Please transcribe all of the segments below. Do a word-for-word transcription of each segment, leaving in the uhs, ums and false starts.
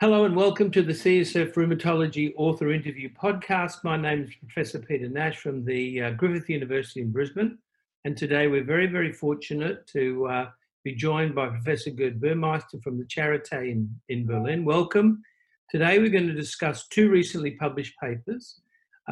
Hello and welcome to the C S F Rheumatology Author Interview Podcast. My name is Professor Peter Nash from the uh, Griffith University in Brisbane. And today we're very, very fortunate to uh, be joined by Professor Gerd Burmester from the Charité in, in Berlin. Welcome. Today we're going to discuss two recently published papers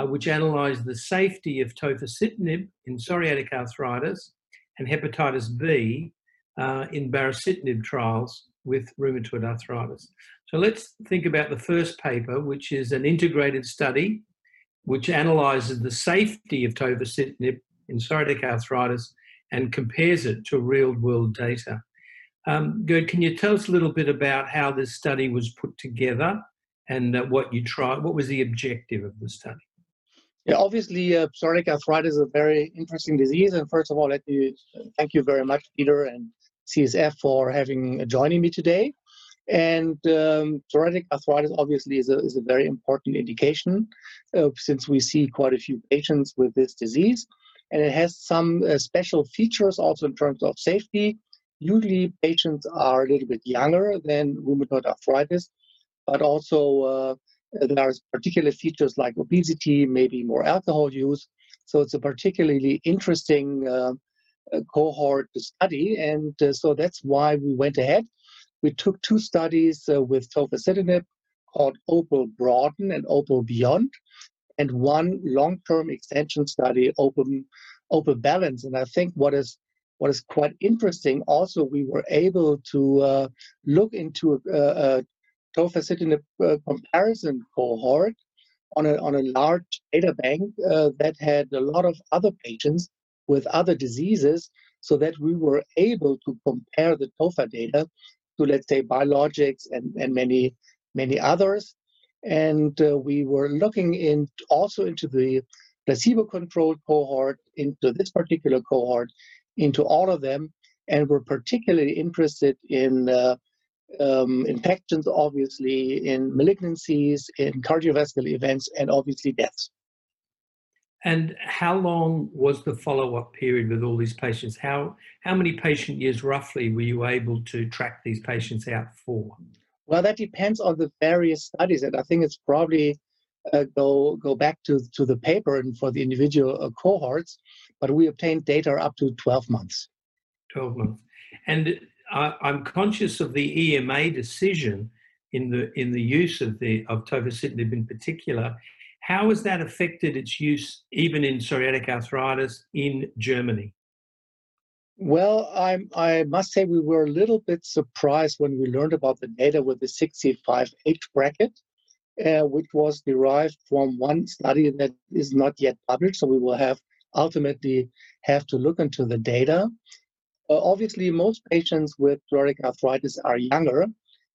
uh, which analyse the safety of tofacitinib in psoriatic arthritis and hepatitis B uh, in baricitinib trials with rheumatoid arthritis. So let's think about the first paper, which is an integrated study which analyses the safety of tofacitinib in psoriatic arthritis and compares it to real-world data. Um, Gerd, can you tell us a little bit about how this study was put together and uh, what you tried? What was the objective of the study? Yeah, obviously, uh, psoriatic arthritis is a very interesting disease. And first of all, let me thank you very much, Peter and C S F, for having uh, joining me today. And um, psoriatic arthritis obviously is a, is a very important indication uh, since we see quite a few patients with this disease. And it has some uh, special features also in terms of safety. Usually patients are a little bit younger than rheumatoid arthritis, but also uh, there are particular features like obesity, maybe more alcohol use. So it's a particularly interesting uh, cohort to study. And uh, so that's why we went ahead. We took two studies uh, with tofacitinib called Opal Broaden and Opal Beyond, and one long-term extension study, Opal Balance. And I think what is what is quite interesting also, we were able to uh, look into a, a, a tofacitinib uh, comparison cohort on a on a large data bank uh, that had a lot of other patients with other diseases, so that we were able to compare the tofa data to, let's say, biologics and, and many, many others. And uh, we were looking in also into the placebo-controlled cohort, into this particular cohort, into all of them, and were particularly interested in uh, um, infections, obviously, in malignancies, in cardiovascular events, and obviously deaths. And how long was the follow-up period with all these patients? How how many patient years roughly were you able to track these patients out for? Well, that depends on the various studies, and I think it's probably uh, go go back to to the paper and for the individual uh, cohorts. But we obtained data up to twelve months. twelve months, and I, I'm conscious of the E M A decision in the in the use of the of tofacitinib in particular. How has that affected its use, even in psoriatic arthritis, in Germany? Well, I, I must say we were a little bit surprised when we learned about the data with the sixty-five age bracket, uh, which was derived from one study that is not yet published. So we will have ultimately have to look into the data. Uh, obviously, most patients with psoriatic arthritis are younger,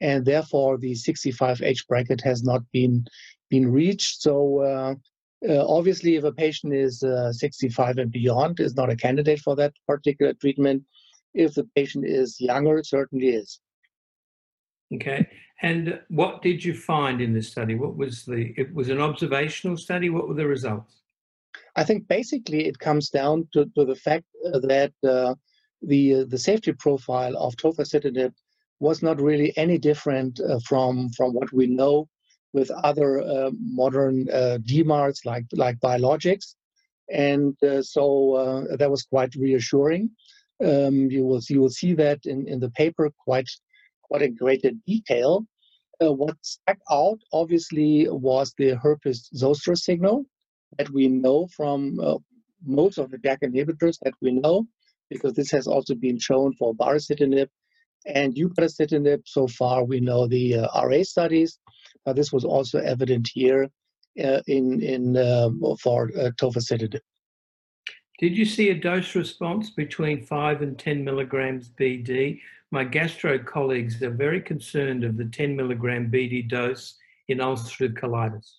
and therefore the sixty-five age bracket has not been been reached. So uh, uh, obviously, if a patient is uh, sixty-five and beyond, is not a candidate for that particular treatment. If the patient is younger, it certainly is. Okay. And what did you find in this study? What was the? It was an observational study. What were the results? I think basically it comes down to, to the fact that uh, the uh, the safety profile of tofacitinib was not really any different uh, from from what we know with other uh, modern uh, D MARDs like like biologics, and uh, so uh, that was quite reassuring. Um, you will you will see that in, in the paper quite quite in greater detail. Uh, what stuck out obviously was the herpes zoster signal that we know from uh, most of the JAK inhibitors that we know, because this has also been shown for baricitinib and upadacitinib. So far we know the uh, R A studies, but uh, this was also evident here uh, in, in, uh, for uh, tofacitinib. Did you see a dose response between five and ten milligrams B D? My gastro colleagues are very concerned of the ten milligram B D dose in ulcerative colitis.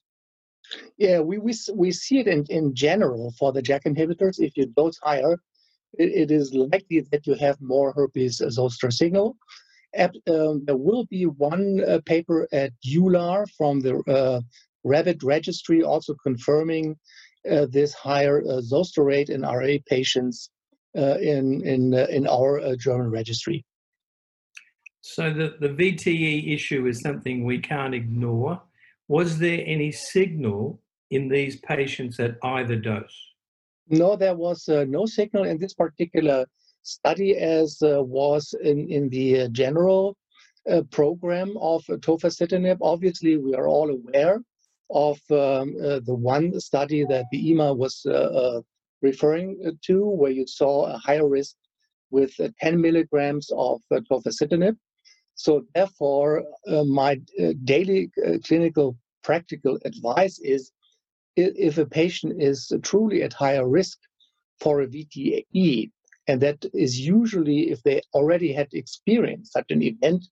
Yeah, we, we, we see it in, in general for the JAK inhibitors. If you dose higher, it is likely that you have more herpes zoster signal. Um, there will be one uh, paper at EULAR from the uh, rabbit registry also confirming uh, this higher uh, zoster rate in R A patients uh, in in uh, in our uh, German registry. So the, the V T E issue is something we can't ignore. Was there any signal in these patients at either dose? No, there was uh, no signal in this particular study, as uh, was in, in the uh, general uh, program of tofacitinib. Obviously, we are all aware of um, uh, the one study that the E M A was uh, uh, referring to, where you saw a higher risk with uh, ten milligrams of uh, tofacitinib. So therefore, uh, my uh, daily uh, clinical practical advice is, if a patient is truly at higher risk for a V T E, and that is usually if they already had experienced such an event,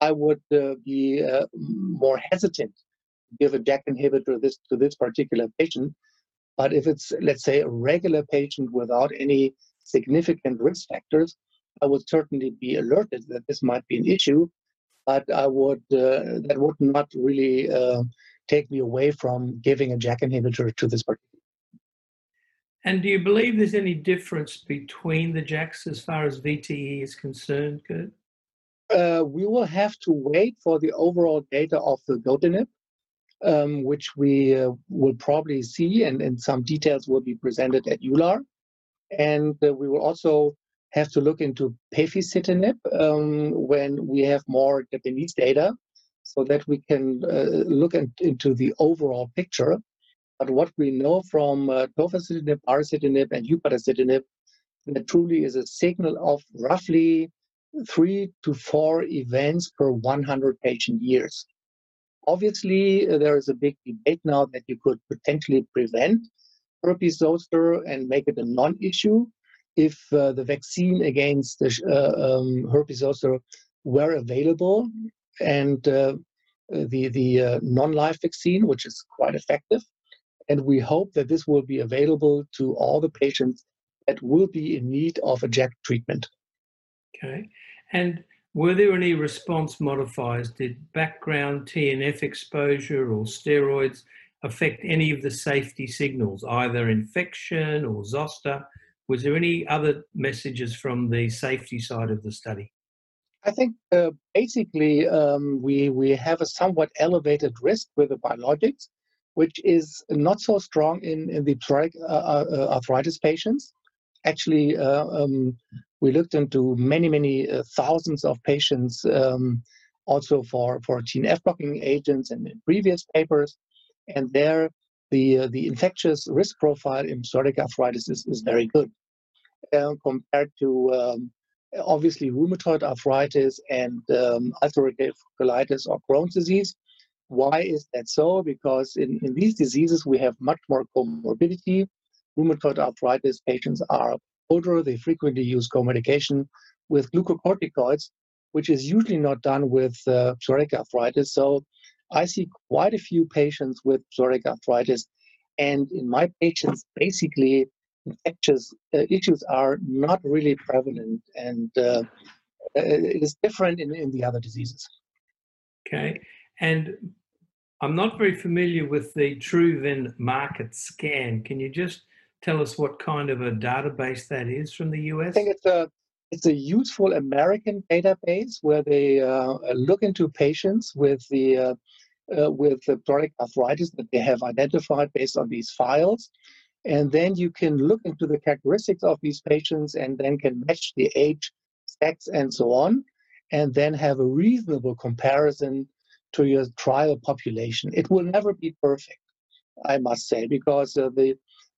I would uh, be uh, more hesitant to give a JAK inhibitor this, to this particular patient. But if it's, let's say, a regular patient without any significant risk factors, I would certainly be alerted that this might be an issue, but I would uh, that would not really uh, take me away from giving a JAK inhibitor to this particular. And do you believe there's any difference between the JAKs as far as V T E is concerned, Gerd? Uh, we will have to wait for the overall data of the filgotinib, um, which we uh, will probably see, and, and some details will be presented at EULAR. And uh, we will also have to look into peficitinib um, when we have more Japanese data, so that we can uh, look at, into the overall picture. But what we know from uh, tofacitinib, baricitinib, and upadacitinib, there truly is a signal of roughly three to four events per one hundred patient years. Obviously, uh, there is a big debate now that you could potentially prevent herpes zoster and make it a non-issue if uh, the vaccine against the, uh, um, herpes zoster were available, and uh, the, the uh, non-live vaccine, which is quite effective. And we hope that this will be available to all the patients that will be in need of a JAK treatment. Okay. And were there any response modifiers? Did background T N F exposure or steroids affect any of the safety signals, either infection or zoster? Was there any other messages from the safety side of the study? I think uh, basically um, we, we have a somewhat elevated risk with the biologics, which is not so strong in, in the psoriatic uh, uh, arthritis patients. Actually, uh, um, we looked into many, many uh, thousands of patients um, also for, for T N F blocking agents and in previous papers. And there, the, uh, the infectious risk profile in psoriatic arthritis is, is very good uh, compared to um, obviously rheumatoid arthritis and um, ulcerative colitis or Crohn's disease. Why is that so? Because in, in these diseases, we have much more comorbidity. Rheumatoid arthritis patients are older. They frequently use co-medication with glucocorticoids, which is usually not done with uh, psoriatic arthritis. So I see quite a few patients with psoriatic arthritis, and in my patients, basically, infectious uh, issues are not really prevalent, and uh, it is different in, in the other diseases. Okay, and I'm not very familiar with the Truven market scan. Can you just tell us what kind of a database that is from the U S? I think it's a, it's a useful American database where they uh, look into patients with the uh, uh, with the psoriatic arthritis that they have identified based on these files. And then you can look into the characteristics of these patients and then can match the age, sex, and so on, and then have a reasonable comparison to your trial population. It will never be perfect, I must say, because uh, the,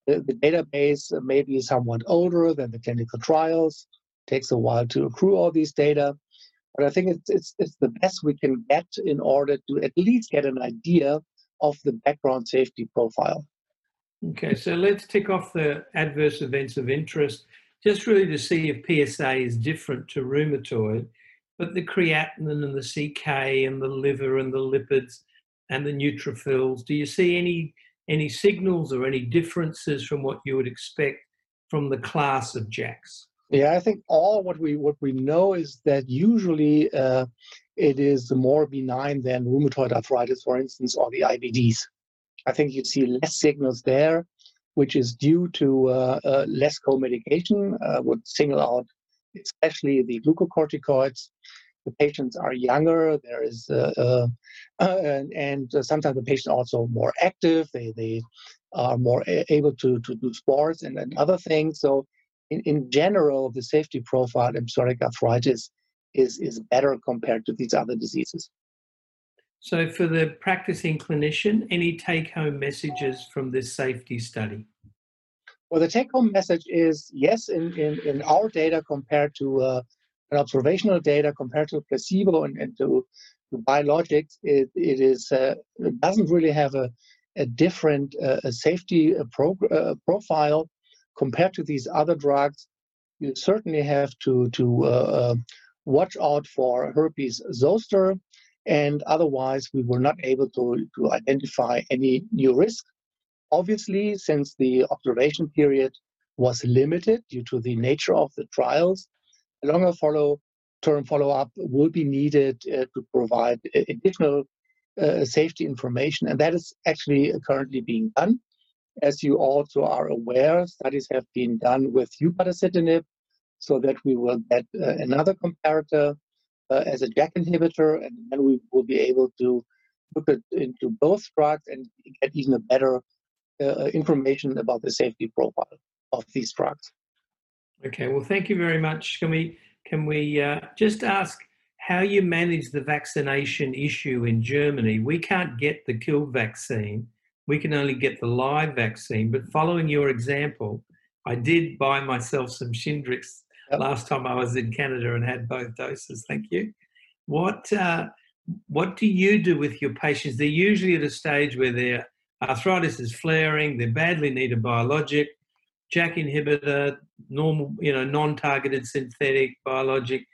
the, the database may be somewhat older than the clinical trials. It takes a while to accrue all these data. But I think it's, it's, it's the best we can get in order to at least get an idea of the background safety profile. Okay, so let's tick off the adverse events of interest, just really to see if P S A is different to rheumatoid, but the creatinine and the C K and the liver and the lipids and the neutrophils, do you see any, any signals or any differences from what you would expect from the class of JAKs? Yeah, I think all what we, what we know is that usually uh, it is more benign than rheumatoid arthritis, for instance, or the I B Ds. I think you see less signals there, which is due to uh, uh, less co-medication. I would single out especially the glucocorticoids. the patients are younger. There is, uh, uh, and, and sometimes the patients are also more active. They they are more able to to do sports and, and other things. So, in, in general, the safety profile in psoriatic arthritis is is better compared to these other diseases. So, for the practicing clinician, any take-home messages from this safety study? Well, the take-home message is yes. In in in our data compared to uh, an observational data compared to placebo and, and to, to biologics, it, it is uh, it doesn't really have a, a different uh, a safety uh, pro, uh, profile compared to these other drugs. You certainly have to to uh, watch out for herpes zoster, and otherwise we were not able to to identify any new risk. Obviously, since the observation period was limited due to the nature of the trials, a longer follow-term follow-up will be needed uh, to provide additional uh, safety information, and that is actually currently being done. As you also are aware, studies have been done with upadacitinib, so that we will get uh, another comparator uh, as a JAK inhibitor, and then we will be able to look at, into both drugs and get even a better uh, information about the safety profile of these drugs. Okay, well, thank you very much. Can we, can we uh, just ask how you manage the vaccination issue in Germany? We can't get the kill vaccine. We can only get the live vaccine. But following your example, I did buy myself some Shingrix yep. last time I was in Canada and had both doses. Thank you. What, uh, what do you do with your patients? They're usually at a stage where their arthritis is flaring, they badly need a biologic, JAK inhibitor, normal, you know, non-targeted synthetic biologic,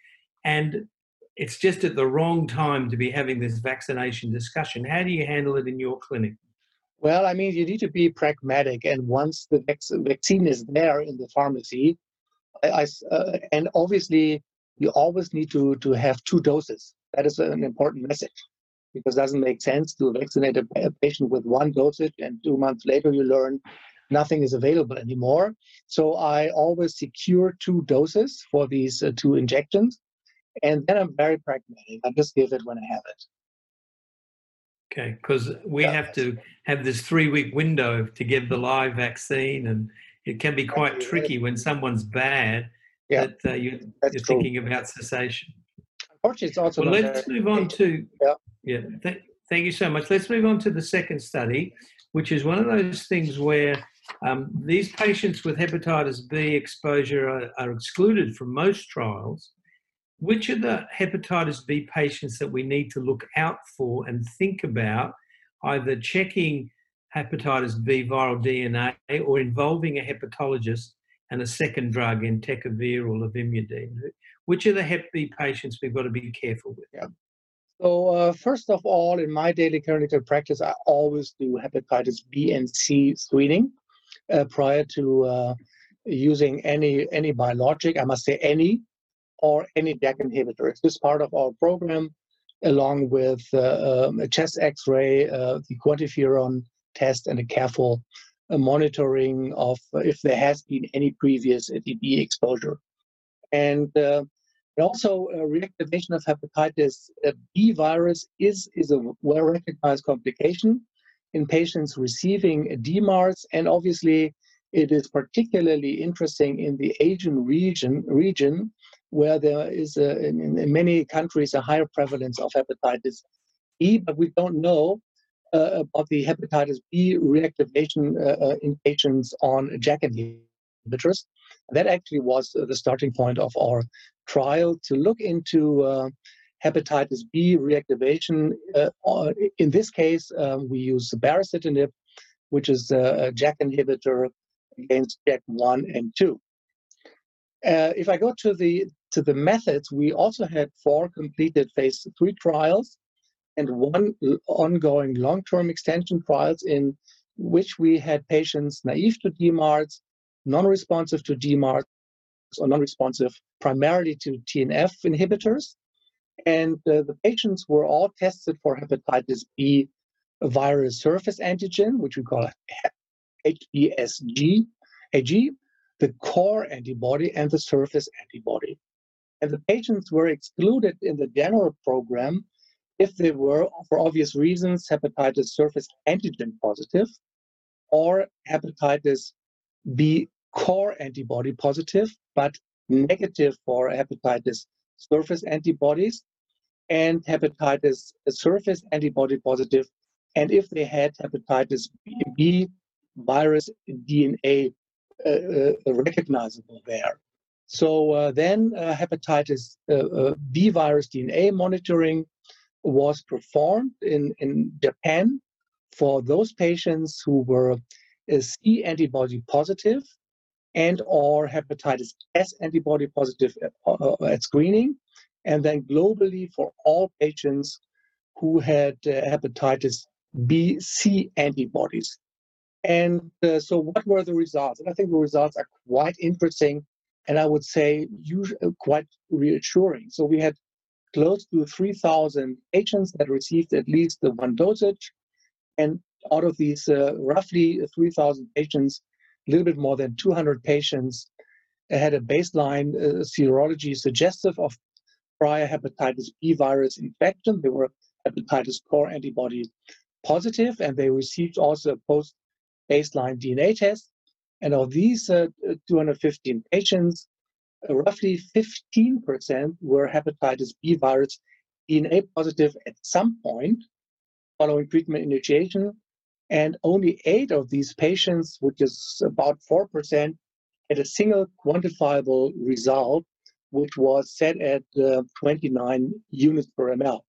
and it's just at the wrong time to be having this vaccination discussion. How do you handle it in your clinic? Well, I mean, you need to be pragmatic, and once the vaccine is there in the pharmacy, I, I, uh, and obviously you always need to, to have two doses. That is an important message, because it doesn't make sense to vaccinate a, a patient with one dosage and two months later you learn nothing is available anymore. So I always secure two doses for these uh, two injections, and then I'm very pragmatic. I just give it when I have it. Okay, because we yeah, have to have this three-week window to give the live vaccine, and it can be quite yeah. tricky when someone's bad yeah. that uh, you, you're true. thinking about cessation. Unfortunately, it's also well, let's move on to yeah. yeah th thank you so much. Let's move on to the second study, which is one of those things where Um, these patients with hepatitis B exposure are, are excluded from most trials. Which are the hepatitis B patients that we need to look out for and think about either checking hepatitis B viral D N A or involving a hepatologist and a second drug, entecavir or lamivudine? Which are the hep B patients we've got to be careful with? Yeah. So uh, first of all, in my daily clinical practice, I always do hepatitis B and C screening. Uh, prior to uh, using any any biologic, I must say any, or any JAK inhibitor. It's just part of our program, along with uh, um, a chest X-ray, uh, the quantiferon test, and a careful uh, monitoring of uh, if there has been any previous H B exposure. And, uh, and also, uh, reactivation of hepatitis B virus is, is a well-recognized complication in patients receiving D MARDs, and obviously it is particularly interesting in the Asian region, region where there is, a, in, in many countries, a higher prevalence of hepatitis B, but we don't know uh, about the hepatitis B reactivation uh, in patients on JAK inhibitors. That actually was the starting point of our trial, to look into uh, hepatitis B reactivation. Uh, in this case, um, we use baricitinib, which is a JAK inhibitor against JAK one and two. Uh, if I go to the to the methods, we also had four completed phase three trials and one ongoing long-term extension trials in which we had patients naive to D MARDs, non-responsive to D MARDs, or non-responsive primarily to T N F inhibitors. And uh, the patients were all tested for hepatitis B virus surface antigen, which we call H B sag, the core antibody and the surface antibody. And the patients were excluded in the general program if they were, for obvious reasons, hepatitis surface antigen positive or hepatitis B core antibody positive, but negative for hepatitis surface antibodies, and hepatitis surface antibody positive, and if they had hepatitis B, B virus D N A uh, uh, recognizable there. So uh, then uh, hepatitis uh, uh, B virus D N A monitoring was performed in, in Japan for those patients who were uh, C antibody positive and or hepatitis S antibody positive at, uh, at screening, and then globally for all patients who had uh, hepatitis B, C antibodies. And uh, so what were the results? And I think the results are quite interesting, and I would say quite reassuring. So we had close to three thousand patients that received at least the one dosage, and out of these uh, roughly three thousand patients, a little bit more than two hundred patients had a baseline uh, serology suggestive of prior hepatitis B virus infection. They were hepatitis core antibody positive, and they received also a post-baseline D N A test. And of these uh, two hundred fifteen patients, uh, roughly fifteen percent were hepatitis B virus D N A positive at some point following treatment initiation, and only eight of these patients, which is about four percent, had a single quantifiable result, which was set at uh, twenty-nine units per ml.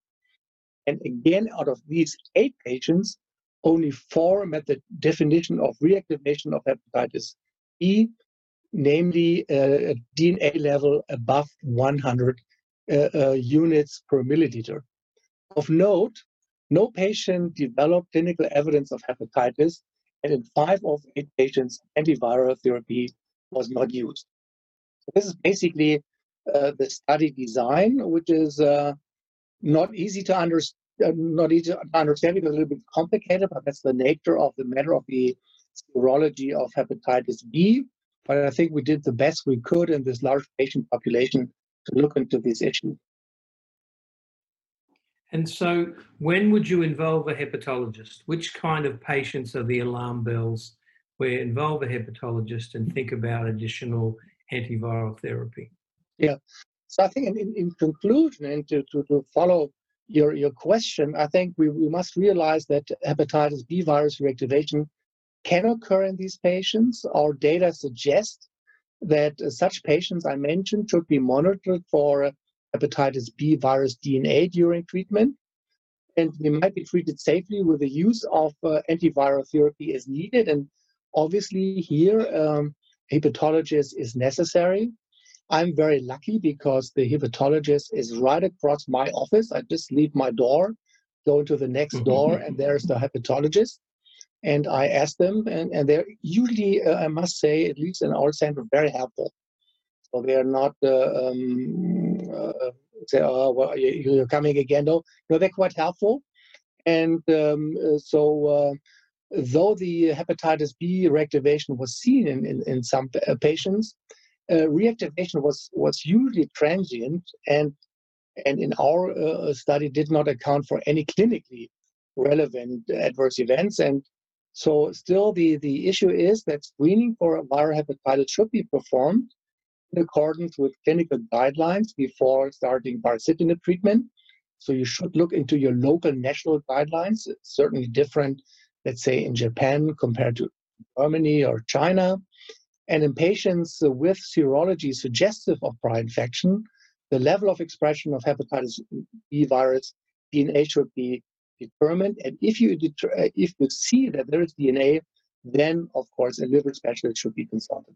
And again, out of these eight patients, only four met the definition of reactivation of hepatitis B, namely uh, a D N A level above one hundred uh, uh, units per milliliter. Of note, no patient developed clinical evidence of hepatitis, and in five of eight patients, antiviral therapy was not used. So this is basically uh, the study design, which is uh, not easy to understand. Uh, not easy to understand because it's a little bit complicated, but that's the nature of the matter of the serology of hepatitis B. But I think we did the best we could in this large patient population to look into this issue. And so when would you involve a hepatologist? Which kind of patients are the alarm bells where involve a hepatologist and think about additional antiviral therapy? Yeah. So I think in, in, in conclusion, and to, to, to follow your, your question, I think we, we must realize that hepatitis B virus reactivation can occur in these patients. Our data suggests that uh, such patients I mentioned should be monitored for uh, hepatitis B virus D N A during treatment, and they might be treated safely with the use of uh, antiviral therapy as needed. And obviously here, um, a hepatologist is necessary. I'm very lucky because the hepatologist is right across my office. I just leave my door, go into the next door, and there's the hepatologist. And I ask them, and, and they're usually, uh, I must say, at least in our center, very helpful. So they are not uh, um, uh, say, oh, well, you're coming again. No, no, they're quite helpful. And um, so uh, though the hepatitis B reactivation was seen in, in, in some patients, Uh, reactivation was was usually transient, and and in our uh, study did not account for any clinically relevant adverse events. And so still the, the issue is that screening for viral hepatitis should be performed in accordance with clinical guidelines before starting baricitinib treatment. So you should look into your local national guidelines. It's certainly different, let's say, in Japan compared to Germany or China. And in patients with serology suggestive of prior infection, the level of expression of hepatitis B virus D N A should be determined. And if you, if you see that there is D N A, then, of course, a liver specialist should be consulted.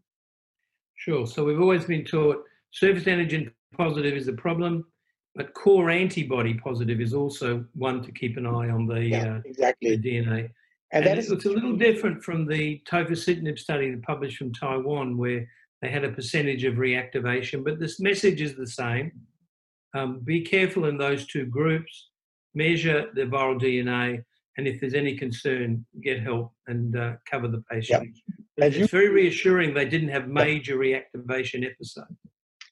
Sure. So we've always been taught surface antigen positive is a problem, but core antibody positive is also one to keep an eye on the, yeah, uh, exactly. the D N A. And, and that is it's a little different from the tofacitinib study published from Taiwan, where they had a percentage of reactivation, but this message is the same. Um, be careful in those two groups, measure the viral D N A, and if there's any concern, get help and uh, cover the patient. Yep. It's you, very reassuring they didn't have major yep. reactivation episodes.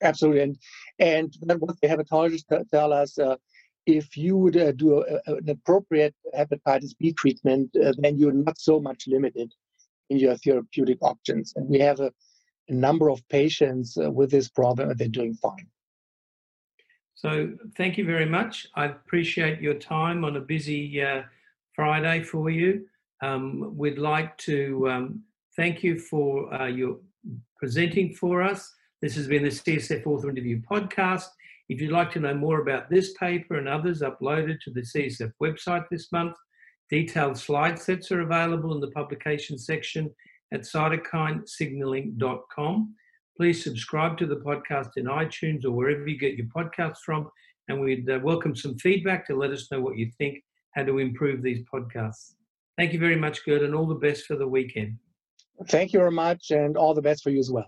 Absolutely. And, and then what the hepatologists t- tell us, uh, if you would uh, do a, a, an appropriate hepatitis B treatment, uh, then you're not so much limited in your therapeutic options. And we have a, a number of patients uh, with this problem, and they're doing fine. So thank you very much. I appreciate your time on a busy uh, Friday for you. Um, we'd like to um, thank you for uh, your presenting for us. This has been the C S F Author Interview Podcast. If you'd like to know more about this paper and others uploaded to the C S F website this month, detailed slide sets are available in the publication section at cytokine signaling dot com. Please subscribe to the podcast in iTunes or wherever you get your podcasts from, and we'd uh, welcome some feedback to let us know what you think, how to improve these podcasts. Thank you very much, Gerd, and all the best for the weekend. Thank you very much, and all the best for you as well.